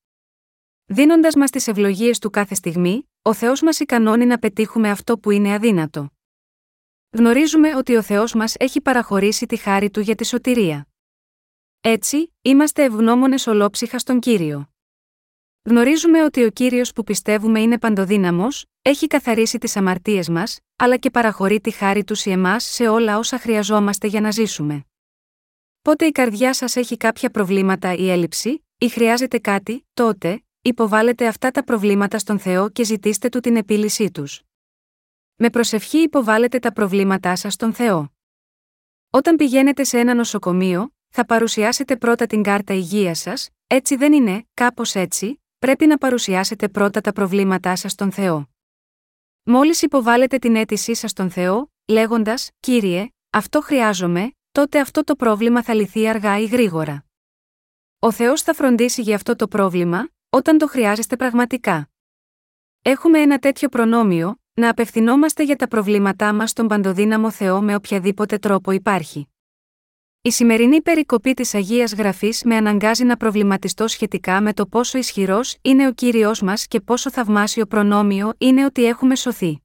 Δίνοντας μας τις ευλογίες του κάθε στιγμή, ο Θεός μας ικανώνει να πετύχουμε αυτό που είναι αδύνατο. Γνωρίζουμε ότι ο Θεός μας έχει παραχωρήσει τη χάρη του για τη σωτηρία. Έτσι, είμαστε ευγνώμονες ολόψυχα στον Κύριο. Γνωρίζουμε ότι ο Κύριος που πιστεύουμε είναι παντοδύναμος, έχει καθαρίσει τις αμαρτίες μας, αλλά και παραχωρεί τη χάρη του σε εμάς σε όλα όσα χρειαζόμαστε για να ζήσουμε. Πότε η καρδιά σας έχει κάποια προβλήματα ή έλλειψη, ή χρειάζεται κάτι, τότε, υποβάλλετε αυτά τα προβλήματα στον Θεό και ζητήστε του την επίλυσή τους. Με προσευχή υποβάλλετε τα προβλήματά σας στον Θεό. Όταν πηγαίνετε σε ένα νοσοκομείο, θα παρουσιάσετε πρώτα την κάρτα υγείας σας, έτσι δεν είναι, κάπως έτσι, πρέπει να παρουσιάσετε πρώτα τα προβλήματά σας στον Θεό. Μόλις υποβάλλετε την αίτησή σας στον Θεό, λέγοντας «Κύριε, αυτό χρειάζομαι», τότε αυτό το πρόβλημα θα λυθεί αργά ή γρήγορα. Ο Θεός θα φροντίσει για αυτό το πρόβλημα, όταν το χρειάζεστε πραγματικά. Έχουμε ένα τέτοιο προνόμιο, να απευθυνόμαστε για τα προβλήματά μας στον παντοδύναμο Θεό με οποιαδήποτε τρόπο υπάρχει. Η σημερινή περικοπή της Αγίας Γραφής με αναγκάζει να προβληματιστώ σχετικά με το πόσο ισχυρός είναι ο Κύριος μας και πόσο θαυμάσιο προνόμιο είναι ότι έχουμε σωθεί.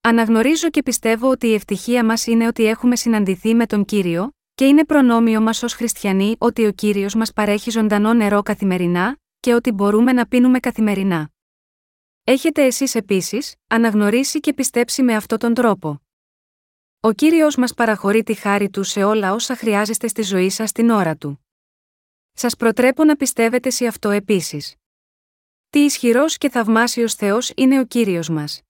Αναγνωρίζω και πιστεύω ότι η ευτυχία μας είναι ότι έχουμε συναντηθεί με τον Κύριο, και είναι προνόμιο μας ως χριστιανοί ότι ο Κύριος μας παρέχει ζωντανό νερό καθημερινά, και ότι μπορούμε να πίνουμε καθημερινά. Έχετε εσείς επίσης αναγνωρίσει και πιστέψει με αυτόν τον τρόπο. Ο Κύριος μας παραχωρεί τη χάρη Του σε όλα όσα χρειάζεστε στη ζωή σας την ώρα Του. Σας προτρέπω να πιστεύετε σε αυτό επίσης. Τι ισχυρός και θαυμάσιος Θεός είναι ο Κύριος μας.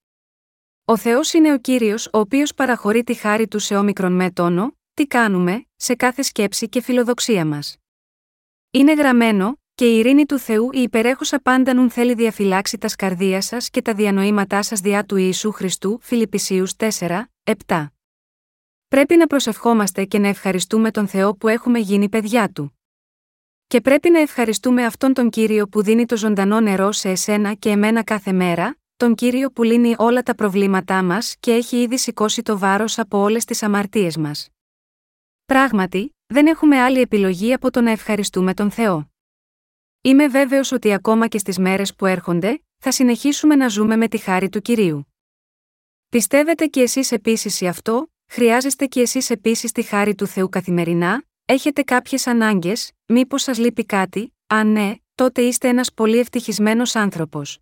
Ο Θεός είναι ο Κύριος ο οποίος παραχωρεί τη χάρη Του σε όμικρον με τόνο, τι κάνουμε, σε κάθε σκέψη και φιλοδοξία μας. Είναι γραμμένο «Και η ειρήνη του Θεού η υπερέχουσα πάντα νουν θέλει διαφυλάξει τας καρδίας σας και τα διανοήματά σας διά του Ιησού Χριστού» Φιλιππισίους τέσσερα επτά. Πρέπει να προσευχόμαστε και να ευχαριστούμε τον Θεό που έχουμε γίνει παιδιά Του. Και πρέπει να ευχαριστούμε αυτόν τον Κύριο που δίνει το ζωντανό νερό σε εσένα και εμένα κάθε μέρα, τον Κύριο που λύνει όλα τα προβλήματά μας και έχει ήδη σηκώσει το βάρος από όλες τις αμαρτίες μας. Πράγματι, δεν έχουμε άλλη επιλογή από το να ευχαριστούμε τον Θεό. Είμαι βέβαιος ότι ακόμα και στις μέρες που έρχονται, θα συνεχίσουμε να ζούμε με τη χάρη του Κυρίου. Πιστεύετε και εσείς επίσης σε αυτό, χρειάζεστε και εσείς επίσης τη χάρη του Θεού καθημερινά, έχετε κάποιες ανάγκες, μήπως σας λείπει κάτι, αν ναι, τότε είστε ένας πολύ ευτυχισμένος άνθρωπος.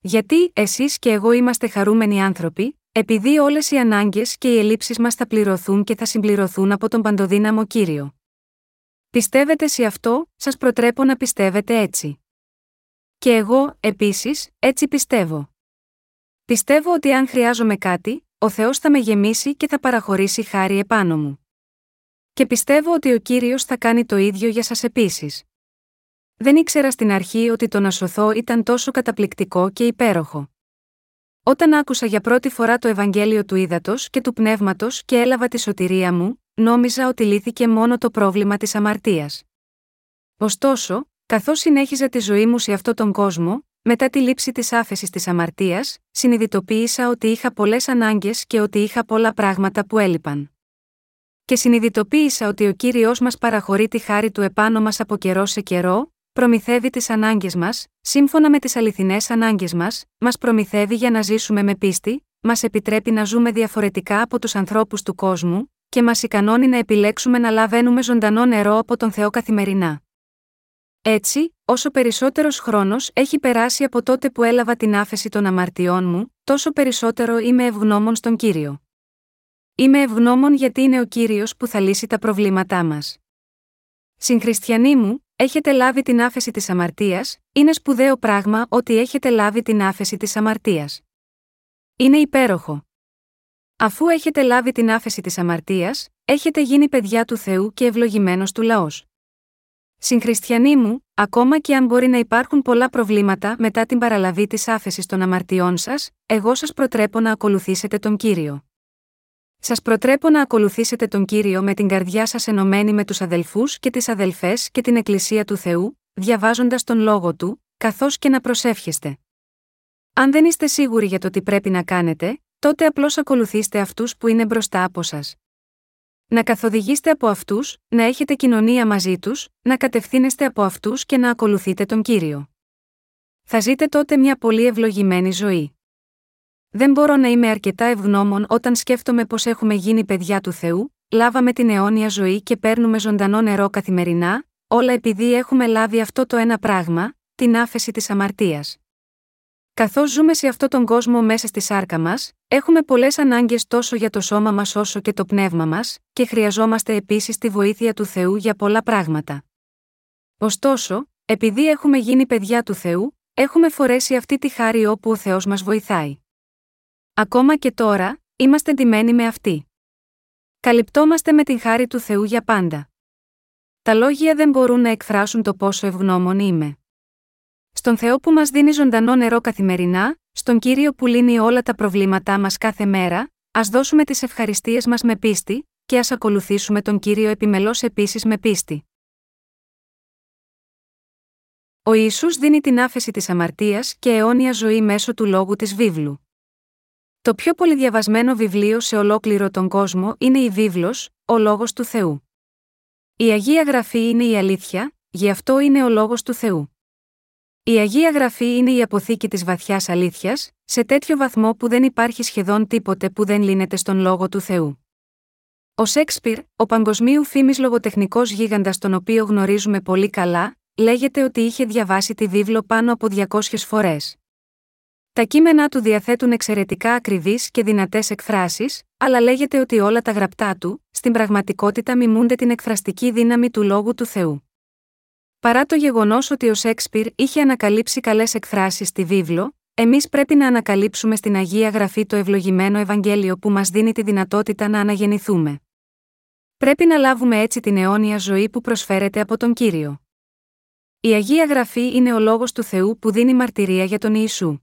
Γιατί εσείς και εγώ είμαστε χαρούμενοι άνθρωποι, επειδή όλες οι ανάγκες και οι ελλείψεις μας θα πληρωθούν και θα συμπληρωθούν από τον παντοδύναμο Κύριο. Πιστεύετε σε αυτό, σας προτρέπω να πιστεύετε έτσι. Και εγώ, επίσης, έτσι πιστεύω. Πιστεύω ότι αν χρειάζομαι κάτι, ο Θεός θα με γεμίσει και θα παραχωρήσει χάρη επάνω μου. Και πιστεύω ότι ο Κύριος θα κάνει το ίδιο για σας επίσης. Δεν ήξερα στην αρχή ότι το να σωθώ ήταν τόσο καταπληκτικό και υπέροχο. Όταν άκουσα για πρώτη φορά το Ευαγγέλιο του Ύδατος και του Πνεύματος και έλαβα τη σωτηρία μου, νόμιζα ότι λύθηκε μόνο το πρόβλημα της αμαρτίας. Ωστόσο, καθώς συνέχιζα τη ζωή μου σε αυτόν τον κόσμο, μετά τη λήψη της άφεσης της αμαρτίας, συνειδητοποίησα ότι είχα πολλές ανάγκες και ότι είχα πολλά πράγματα που έλειπαν. Και συνειδητοποίησα ότι ο Κύριος μας παραχωρεί τη χάρη Του επάνω μας από καιρό σε καιρό, προμηθεύει τις ανάγκες μας, σύμφωνα με τις αληθινές ανάγκες μας, μας προμηθεύει για να ζήσουμε με πίστη, μας επιτρέπει να ζούμε διαφορετικά από τους ανθρώπους του κόσμου. Και μας ικανώνει να επιλέξουμε να λαβαίνουμε ζωντανό νερό από τον Θεό καθημερινά. Έτσι, όσο περισσότερος χρόνος έχει περάσει από τότε που έλαβα την άφεση των αμαρτιών μου, τόσο περισσότερο είμαι ευγνώμων στον Κύριο. Είμαι ευγνώμων γιατί είναι ο Κύριος που θα λύσει τα προβλήματά μας. Συγχριστιανοί μου, έχετε λάβει την άφεση της αμαρτίας, είναι σπουδαίο πράγμα ότι έχετε λάβει την άφεση της αμαρτίας. Είναι υπέροχο. Αφού έχετε λάβει την άφεση της αμαρτίας, έχετε γίνει παιδιά του Θεού και ευλογημένος του λαός. Συγχριστιανοί μου, ακόμα και αν μπορεί να υπάρχουν πολλά προβλήματα μετά την παραλαβή της άφεσης των αμαρτιών σας, εγώ σας προτρέπω να ακολουθήσετε τον Κύριο. Σας προτρέπω να ακολουθήσετε τον Κύριο με την καρδιά σας ενωμένη με τους αδελφούς και τις αδελφές και την Εκκλησία του Θεού, διαβάζοντας τον Λόγο Του, καθώς και να προσεύχεστε. Αν δεν είστε σίγουροι για το τι πρέπει να κάνετε, τότε απλώς ακολουθήστε αυτούς που είναι μπροστά από σας. Να καθοδηγήσετε από αυτούς, να έχετε κοινωνία μαζί τους, να κατευθύνεστε από αυτούς και να ακολουθείτε τον Κύριο. Θα ζείτε τότε μια πολύ ευλογημένη ζωή. Δεν μπορώ να είμαι αρκετά ευγνώμων όταν σκέφτομαι πως έχουμε γίνει παιδιά του Θεού, λάβαμε την αιώνια ζωή και παίρνουμε ζωντανό νερό καθημερινά, όλα επειδή έχουμε λάβει αυτό το ένα πράγμα, την άφεση της αμαρτίας. Καθώς ζούμε σε αυτόν τον κόσμο μέσα στη σάρκα μας, έχουμε πολλές ανάγκες τόσο για το σώμα μας όσο και το πνεύμα μας, και χρειαζόμαστε επίσης τη βοήθεια του Θεού για πολλά πράγματα. Ωστόσο, επειδή έχουμε γίνει παιδιά του Θεού, έχουμε φορέσει αυτή τη χάρη όπου ο Θεός μας βοηθάει. Ακόμα και τώρα, είμαστε ντυμένοι με αυτή. Καλυπτόμαστε με την χάρη του Θεού για πάντα. Τα λόγια δεν μπορούν να εκφράσουν το πόσο ευγνώμων είμαι. Στον Θεό που μας δίνει ζωντανό νερό καθημερινά, στον Κύριο που λύνει όλα τα προβλήματά μας κάθε μέρα, ας δώσουμε τις ευχαριστίες μας με πίστη και ας ακολουθήσουμε τον Κύριο επιμελώς επίσης με πίστη. Ο Ιησούς δίνει την άφεση της αμαρτίας και αιώνια ζωή μέσω του λόγου της βίβλου. Το πιο πολυδιαβασμένο βιβλίο σε ολόκληρο τον κόσμο είναι η βίβλος, ο λόγος του Θεού. Η Αγία Γραφή είναι η αλήθεια, γι' αυτό είναι ο λόγος του Θεού. Η Αγία Γραφή είναι η αποθήκη της βαθιάς αλήθειας, σε τέτοιο βαθμό που δεν υπάρχει σχεδόν τίποτε που δεν λύνεται στον λόγο του Θεού. Ο Σέξπιρ, ο παγκοσμίου φήμης λογοτεχνικός γίγαντας τον οποίο γνωρίζουμε πολύ καλά, λέγεται ότι είχε διαβάσει τη βίβλο πάνω από διακόσιες φορές. Τα κείμενά του διαθέτουν εξαιρετικά ακριβείς και δυνατές εκφράσεις, αλλά λέγεται ότι όλα τα γραπτά του, στην πραγματικότητα μιμούνται την εκφραστική δύναμη του λόγου του Θεού. Παρά το γεγονός ότι ο Σέξπιρ είχε ανακαλύψει καλές εκφράσεις στη βίβλο, εμείς πρέπει να ανακαλύψουμε στην Αγία Γραφή το ευλογημένο Ευαγγέλιο που μας δίνει τη δυνατότητα να αναγεννηθούμε. Πρέπει να λάβουμε έτσι την αιώνια ζωή που προσφέρεται από τον Κύριο. Η Αγία Γραφή είναι ο λόγος του Θεού που δίνει μαρτυρία για τον Ιησού.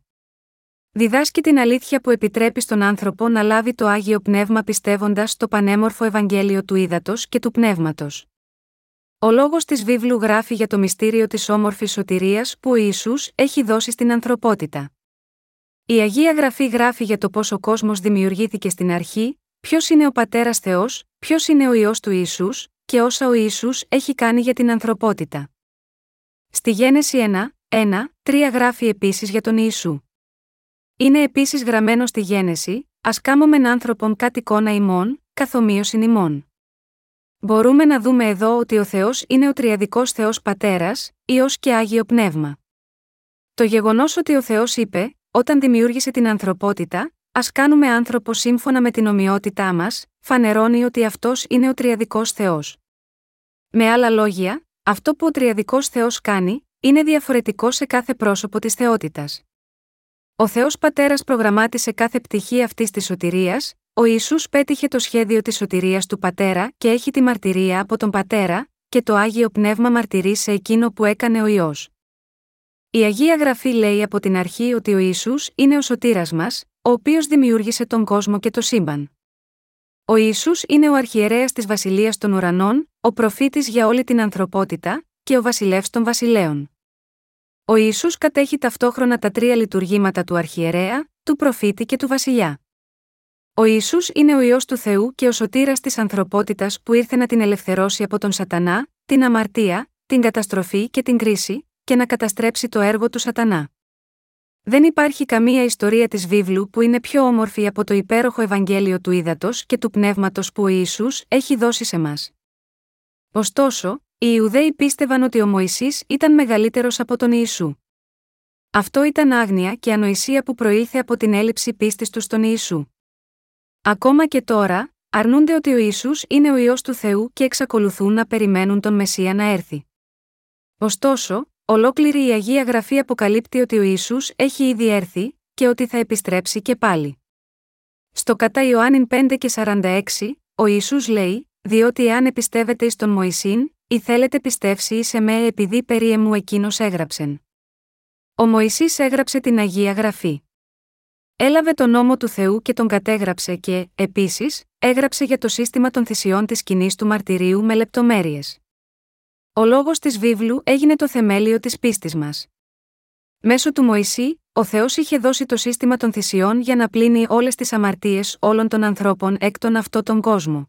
Διδάσκει την αλήθεια που επιτρέπει στον άνθρωπο να λάβει το Άγιο Πνεύμα πιστεύοντας στο πανέμορφο Ευαγγέλιο του ύδατος και του Πνεύματος. Ο λόγος της βίβλου γράφει για το μυστήριο της όμορφης σωτηρίας που ο Ιησούς έχει δώσει στην ανθρωπότητα. Η Αγία Γραφή γράφει για το πώς ο κόσμος δημιουργήθηκε στην αρχή, ποιος είναι ο Πατέρας Θεός, ποιος είναι ο Υιός του Ιησούς και όσα ο Ιησούς έχει κάνει για την ανθρωπότητα. Στη Γένεση ένα, ένα, τρία γράφει επίσης για τον Ιησού. Είναι επίσης γραμμένο στη Γένεση, ας κάμομεν άνθρωπον κατ' εικόνα ημών, καθ' ομοίως ειν ημών. Μπορούμε να δούμε εδώ ότι ο Θεός είναι ο τριαδικός Θεός Πατέρας, Υιός και Άγιο Πνεύμα. Το γεγονός ότι ο Θεός είπε, όταν δημιούργησε την ανθρωπότητα, ας κάνουμε άνθρωπο σύμφωνα με την ομοιότητά μας, φανερώνει ότι αυτός είναι ο τριαδικός Θεός. Με άλλα λόγια, αυτό που ο τριαδικός Θεός κάνει, είναι διαφορετικό σε κάθε πρόσωπο της θεότητας. Ο Θεός Πατέρας προγραμμάτισε κάθε πτυχή αυτής της σωτηρίας, ο Ιησούς πέτυχε το σχέδιο της σωτηρίας του Πατέρα και έχει τη μαρτυρία από τον Πατέρα και το Άγιο Πνεύμα μαρτυρεί σε εκείνο που έκανε ο Υιός. Η Αγία Γραφή λέει από την αρχή ότι ο Ιησούς είναι ο σωτήρας μας, ο οποίος δημιούργησε τον κόσμο και το σύμπαν. Ο Ιησούς είναι ο αρχιερέας της Βασιλείας των Ουρανών, ο προφήτης για όλη την ανθρωπότητα και ο βασιλεύς των βασιλέων. Ο Ιησούς κατέχει ταυτόχρονα τα τρία λειτουργήματα του αρχιερέα, του προφήτη και του βασιλιά. Ο Ιησούς είναι ο Υιός του Θεού και ο σωτήρας της ανθρωπότητας που ήρθε να την ελευθερώσει από τον Σατανά, την αμαρτία, την καταστροφή και την κρίση και να καταστρέψει το έργο του Σατανά. Δεν υπάρχει καμία ιστορία της βίβλου που είναι πιο όμορφη από το υπέροχο Ευαγγέλιο του ύδατος και του Πνεύματος που ο Ιησούς έχει δώσει σε μας. Ωστόσο, οι Ιουδαίοι πίστευαν ότι ο Μωυσής ήταν μεγαλύτερος από τον Ιησού. Αυτό ήταν άγνοια και ανοησία που προήλθε από την έλλειψη πίστης τους στον Ιησού. Ακόμα και τώρα, αρνούνται ότι ο Ιησούς είναι ο Υιός του Θεού και εξακολουθούν να περιμένουν τον Μεσσία να έρθει. Ωστόσο, ολόκληρη η Αγία Γραφή αποκαλύπτει ότι ο Ιησούς έχει ήδη έρθει και ότι θα επιστρέψει και πάλι. Στο Κατά Ιωάννην πέντε και σαράντα έξι, ο Ιησούς λέει: «Διότι εάν πιστεύετε εις τον Μωυσήν, ή θέλετε πιστεύσει εις εμέ επειδή περί εμού εκείνος έγραψεν». Ο Μωυσής έγραψε την Αγία Γραφή. Έλαβε τον νόμο του Θεού και τον κατέγραψε και, επίσης, έγραψε για το σύστημα των θυσιών της σκηνής του μαρτυρίου με λεπτομέρειες. Ο λόγος της βίβλου έγινε το θεμέλιο της πίστης μας. Μέσω του Μωυσή, ο Θεός είχε δώσει το σύστημα των θυσιών για να πλύνει όλες τις αμαρτίες όλων των ανθρώπων έκτον αυτόν τον κόσμο.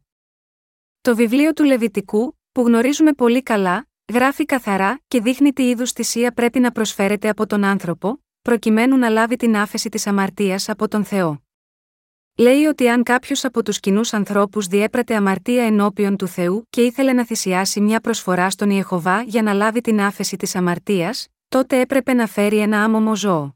Το βιβλίο του Λεβιτικού, που γνωρίζουμε πολύ καλά, γράφει καθαρά και δείχνει τι είδους θυσία πρέπει να προσφέρεται από τον άνθρωπο, προκειμένου να λάβει την άφεση της αμαρτίας από τον Θεό. Λέει ότι αν κάποιος από τους κοινούς ανθρώπους διέπρατε αμαρτία ενώπιον του Θεού και ήθελε να θυσιάσει μια προσφορά στον Ιεχωβά για να λάβει την άφεση της αμαρτίας, τότε έπρεπε να φέρει ένα άμωμο ζώο.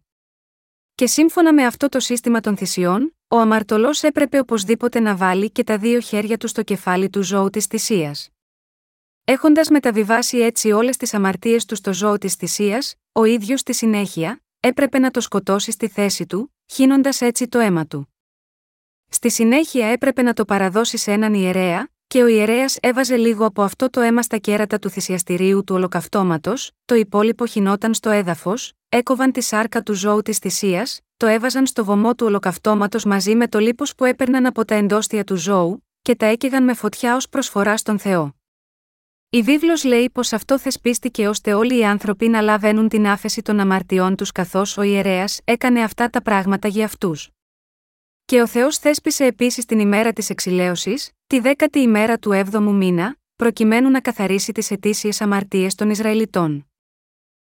Και σύμφωνα με αυτό το σύστημα των θυσιών, ο αμαρτωλός έπρεπε οπωσδήποτε να βάλει και τα δύο χέρια του στο κεφάλι του ζώου της θυσίας. Έχοντας μεταβιβάσει έτσι όλες τις αμαρτίες του στο ζώο της θυσίας, ο ίδιος στη συνέχεια έπρεπε να το σκοτώσει στη θέση του, χύνοντας έτσι το αίμα του. Στη συνέχεια έπρεπε να το παραδώσει σε έναν ιερέα, και ο ιερέας έβαζε λίγο από αυτό το αίμα στα κέρατα του θυσιαστηρίου του ολοκαυτώματος, το υπόλοιπο χυνόταν στο έδαφος, έκοβαν τη σάρκα του ζώου της θυσίας, το έβαζαν στο βωμό του ολοκαυτώματος μαζί με το λίπος που έπαιρναν από τα εντόστια του ζώου, και τα έκαιγαν με φωτιά ως προσφορά στον Θεό. Η βίβλος λέει πως αυτό θεσπίστηκε ώστε όλοι οι άνθρωποι να λαβαίνουν την άφεση των αμαρτιών τους καθώς ο ιερέας έκανε αυτά τα πράγματα για αυτούς. Και ο Θεός θέσπισε επίσης την ημέρα της εξηλαίωσης, τη δέκατη ημέρα του έβδομου μήνα, προκειμένου να καθαρίσει τις ετήσιες αμαρτίες των Ισραηλιτών.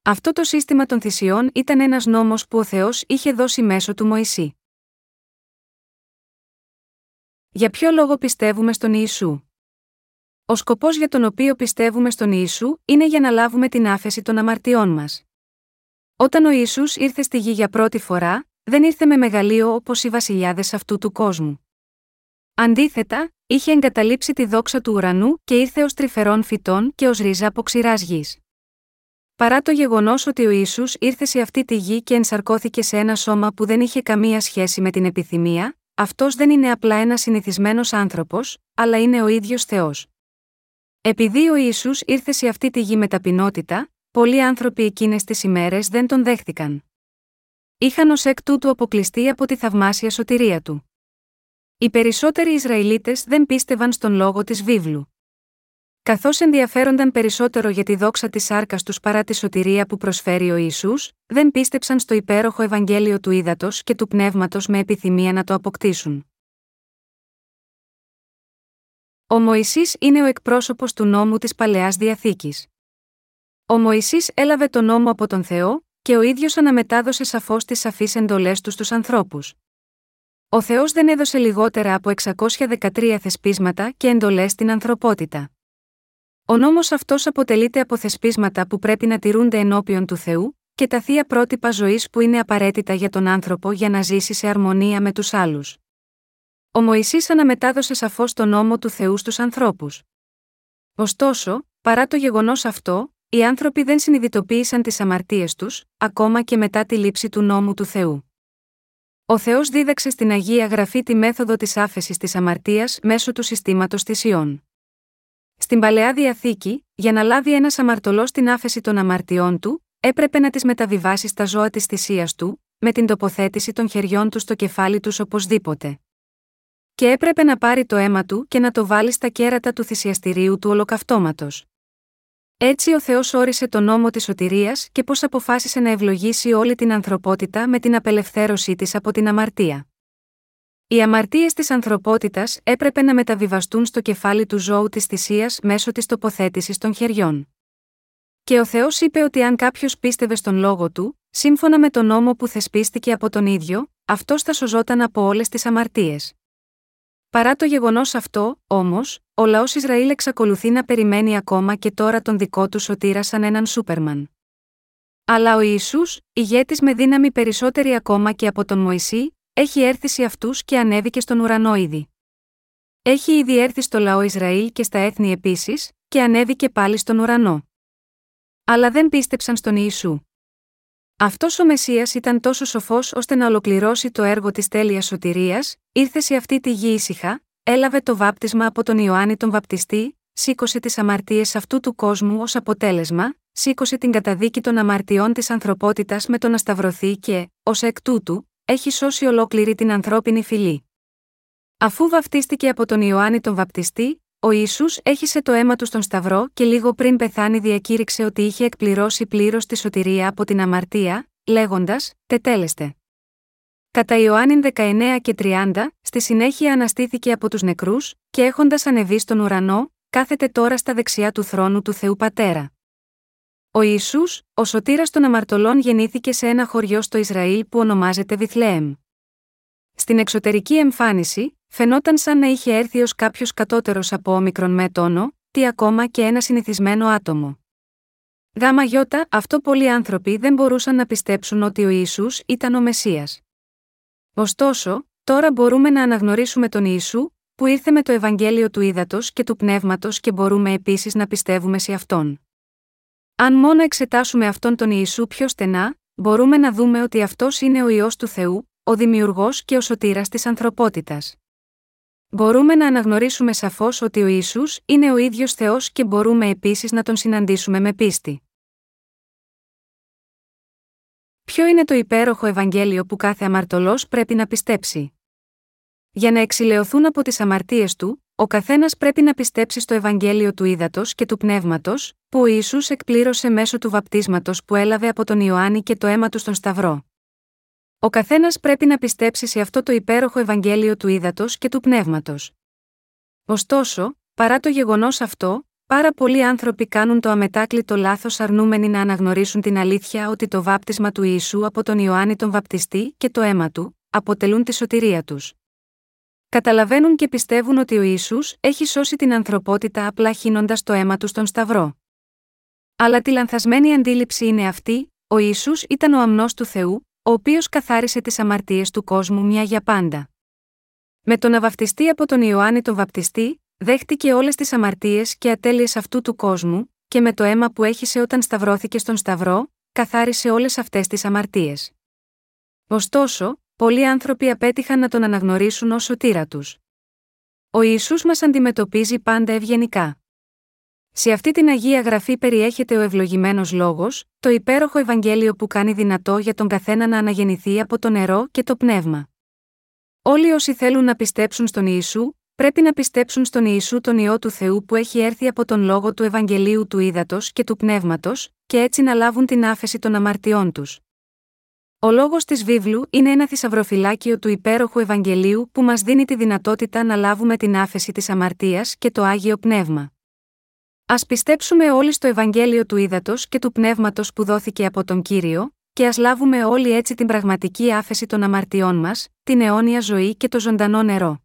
Αυτό το σύστημα των θυσιών ήταν ένας νόμος που ο Θεός είχε δώσει μέσω του Μωυσή. Για ποιο λόγο πιστεύουμε στον Ιησού? Ο σκοπός για τον οποίο πιστεύουμε στον Ιησού είναι για να λάβουμε την άφεση των αμαρτιών μας. Όταν ο Ιησούς ήρθε στη γη για πρώτη φορά, δεν ήρθε με μεγαλείο όπως οι βασιλιάδες αυτού του κόσμου. Αντίθετα, είχε εγκαταλείψει τη δόξα του ουρανού και ήρθε ως τρυφερών φυτών και ως ρίζα από ξηράς γης. Παρά το γεγονός ότι ο Ιησούς ήρθε σε αυτή τη γη και ενσαρκώθηκε σε ένα σώμα που δεν είχε καμία σχέση με την επιθυμία, αυτός δεν είναι απλά ένας συνηθισμένος άνθρωπος, αλλά είναι ο ίδιος Θεός. Επειδή ο Ιησούς ήρθε σε αυτή τη γη με ταπεινότητα, πολλοί άνθρωποι εκείνες τις ημέρες δεν τον δέχτηκαν. Είχαν ως εκ τούτου αποκλειστεί από τη θαυμάσια σωτηρία του. Οι περισσότεροι Ισραηλίτες δεν πίστευαν στον λόγο της βίβλου. Καθώς ενδιαφέρονταν περισσότερο για τη δόξα της σάρκας τους παρά τη σωτηρία που προσφέρει ο Ιησούς, δεν πίστεψαν στο υπέροχο Ευαγγέλιο του ύδατος και του πνεύματος με επιθυμία να το αποκτήσουν. Ο Μωυσής είναι ο εκπρόσωπος του νόμου της Παλαιάς Διαθήκης. Ο Μωυσής έλαβε τον νόμο από τον Θεό και ο ίδιος αναμετάδωσε σαφώς τις σαφείς εντολές του στους ανθρώπους. Ο Θεός δεν έδωσε λιγότερα από εξακόσια δεκατρία θεσπίσματα και εντολές στην ανθρωπότητα. Ο νόμος αυτός αποτελείται από θεσπίσματα που πρέπει να τηρούνται ενώπιον του Θεού και τα θεία πρότυπα ζωής που είναι απαραίτητα για τον άνθρωπο για να ζήσει σε αρμονία με τους άλλους. Ο Μωυσής αναμετάδωσε σαφώς τον νόμο του Θεού στους ανθρώπους. Ωστόσο, παρά το γεγονός αυτό, οι άνθρωποι δεν συνειδητοποίησαν τις αμαρτίες τους, ακόμα και μετά τη λήψη του νόμου του Θεού. Ο Θεός δίδαξε στην Αγία Γραφή τη μέθοδο της άφεσης της αμαρτίας μέσω του συστήματος θυσιών. Στην Παλαιά Διαθήκη, για να λάβει ένας αμαρτωλός την άφεση των αμαρτιών του, έπρεπε να τις μεταβιβάσει στα ζώα της θυσίας του, με την τοποθέτηση των χεριών του στο κεφάλι τους οπωσδήποτε. Και έπρεπε να πάρει το αίμα του και να το βάλει στα κέρατα του θυσιαστηρίου του ολοκαυτώματος. Έτσι ο Θεός όρισε τον νόμο της σωτηρίας και πώς αποφάσισε να ευλογήσει όλη την ανθρωπότητα με την απελευθέρωσή της από την αμαρτία. Οι αμαρτίες της ανθρωπότητας έπρεπε να μεταβιβαστούν στο κεφάλι του ζώου της θυσίας μέσω της τοποθέτησης των χεριών. Και ο Θεός είπε ότι αν κάποιος πίστευε στον λόγο του, σύμφωνα με τον νόμο που θεσπίστηκε από τον ίδιο, αυτός θα σωζόταν από όλες τις αμαρτίες. Παρά το γεγονός αυτό, όμως, ο λαός Ισραήλ εξακολουθεί να περιμένει ακόμα και τώρα τον δικό του σωτήρα σαν έναν Σούπερμαν. Αλλά ο Ιησούς, ηγέτης με δύναμη περισσότερη ακόμα και από τον Μωυσή, έχει έρθει σε αυτούς και ανέβηκε στον ουρανό ήδη. Έχει ήδη έρθει στο λαό Ισραήλ και στα έθνη επίσης, και ανέβηκε πάλι στον ουρανό. Αλλά δεν πίστεψαν στον Ιησού. Αυτός ο Μεσσίας ήταν τόσο σοφός ώστε να ολοκληρώσει το έργο της τέλειας σωτηρίας, ήρθε σε αυτή τη γη ήσυχα, έλαβε το βάπτισμα από τον Ιωάννη τον Βαπτιστή, σήκωσε τις αμαρτίες αυτού του κόσμου ως αποτέλεσμα, σήκωσε την καταδίκη των αμαρτιών της ανθρωπότητας με το να σταυρωθεί και, ως εκ τούτου, έχει σώσει ολόκληρη την ανθρώπινη φυλή. Αφού βαπτίστηκε από τον Ιωάννη τον Βαπτιστή, ο Ιησούς έχισε το αίμα του στον Σταυρό και λίγο πριν πεθάνει διακήρυξε ότι είχε εκπληρώσει πλήρως τη σωτηρία από την αμαρτία, λέγοντας «Τετέλεστε». Κατά Ιωάννην δεκαεννέα και τριάντα, στη συνέχεια αναστήθηκε από τους νεκρούς και έχοντας ανεβεί στον ουρανό, κάθεται τώρα στα δεξιά του θρόνου του Θεού Πατέρα. Ο Ιησούς, ο σωτήρας των αμαρτωλών, γεννήθηκε σε ένα χωριό στο Ισραήλ που ονομάζεται Βιθλεέμ. Στην εξωτερική εμφάνιση, φαινόταν σαν να είχε έρθει ως κάποιος κατώτερος από όμικρον με τόνο, τι ακόμα και ένα συνηθισμένο άτομο. Γάμα γιώτα, αυτό πολλοί άνθρωποι δεν μπορούσαν να πιστέψουν ότι ο Ιησούς ήταν ο Μεσσίας. Ωστόσο, τώρα μπορούμε να αναγνωρίσουμε τον Ιησού, που ήρθε με το Ευαγγέλιο του ύδατος και του πνεύματος και μπορούμε επίσης να πιστεύουμε σε Αυτόν. Αν μόνο εξετάσουμε Αυτόν τον Ιησού πιο στενά, μπορούμε να δούμε ότι Αυτός είναι ο Υιός του Θεού, ο Δημιουργός και ο Σωτήρας της ανθρωπότητας. Μπορούμε να αναγνωρίσουμε σαφώς ότι ο Ιησούς είναι ο ίδιος Θεός και μπορούμε επίσης να τον συναντήσουμε με πίστη. Ποιο είναι το υπέροχο Ευαγγέλιο που κάθε αμαρτωλός πρέπει να πιστέψει? Για να εξηλαιωθούν από τις αμαρτίες του, ο καθένας πρέπει να πιστέψει στο Ευαγγέλιο του ύδατος και του πνεύματος, που ο Ιησούς εκπλήρωσε μέσω του βαπτίσματος που έλαβε από τον Ιωάννη και το αίμα του στον Σταυρό. Ο καθένας πρέπει να πιστέψει σε αυτό το υπέροχο Ευαγγέλιο του ύδατος και του πνεύματος. Ωστόσο, παρά το γεγονός αυτό, πάρα πολλοί άνθρωποι κάνουν το αμετάκλητο λάθος αρνούμενοι να αναγνωρίσουν την αλήθεια ότι το βάπτισμα του Ιησού από τον Ιωάννη τον Βαπτιστή και το αίμα του αποτελούν τη σωτηρία τους. Καταλαβαίνουν και πιστεύουν ότι ο Ιησούς έχει σώσει την ανθρωπότητα απλά χύνοντας το αίμα του στον Σταυρό. Αλλά τη λανθασμένη αντίληψη είναι αυτή: ο Ιησούς ήταν ο αμνός του Θεού, ο οποίος καθάρισε τις αμαρτίες του κόσμου μια για πάντα. Με το να βαπτιστεί από τον Ιωάννη τον Βαπτιστή, δέχτηκε όλες τις αμαρτίες και ατέλειες αυτού του κόσμου, και με το αίμα που έχυσε όταν σταυρώθηκε στον Σταυρό, καθάρισε όλες αυτές τις αμαρτίες. Ωστόσο, πολλοί άνθρωποι απέτυχαν να τον αναγνωρίσουν ως σωτήρα τους. Ο Ιησούς μας αντιμετωπίζει πάντα ευγενικά. Σε αυτή την Αγία Γραφή περιέχεται ο ευλογημένος λόγος, το υπέροχο Ευαγγέλιο που κάνει δυνατό για τον καθένα να αναγεννηθεί από το νερό και το πνεύμα. Όλοι όσοι θέλουν να πιστέψουν στον Ιησού, πρέπει να πιστέψουν στον Ιησού τον Υιό του Θεού που έχει έρθει από τον λόγο του Ευαγγελίου του ύδατος και του πνεύματος, και έτσι να λάβουν την άφεση των αμαρτιών τους. Ο λόγος της βίβλου είναι ένα θησαυροφυλάκιο του υπέροχου Ευαγγελίου που μας δίνει τη δυνατότητα να λάβουμε την άφεση της αμαρτίας και το Άγιο Πνεύμα. Ας πιστέψουμε όλοι στο Ευαγγέλιο του ύδατος και του πνεύματος που δόθηκε από τον Κύριο, και ας λάβουμε όλοι έτσι την πραγματική άφεση των αμαρτιών μας, την αιώνια ζωή και το ζωντανό νερό.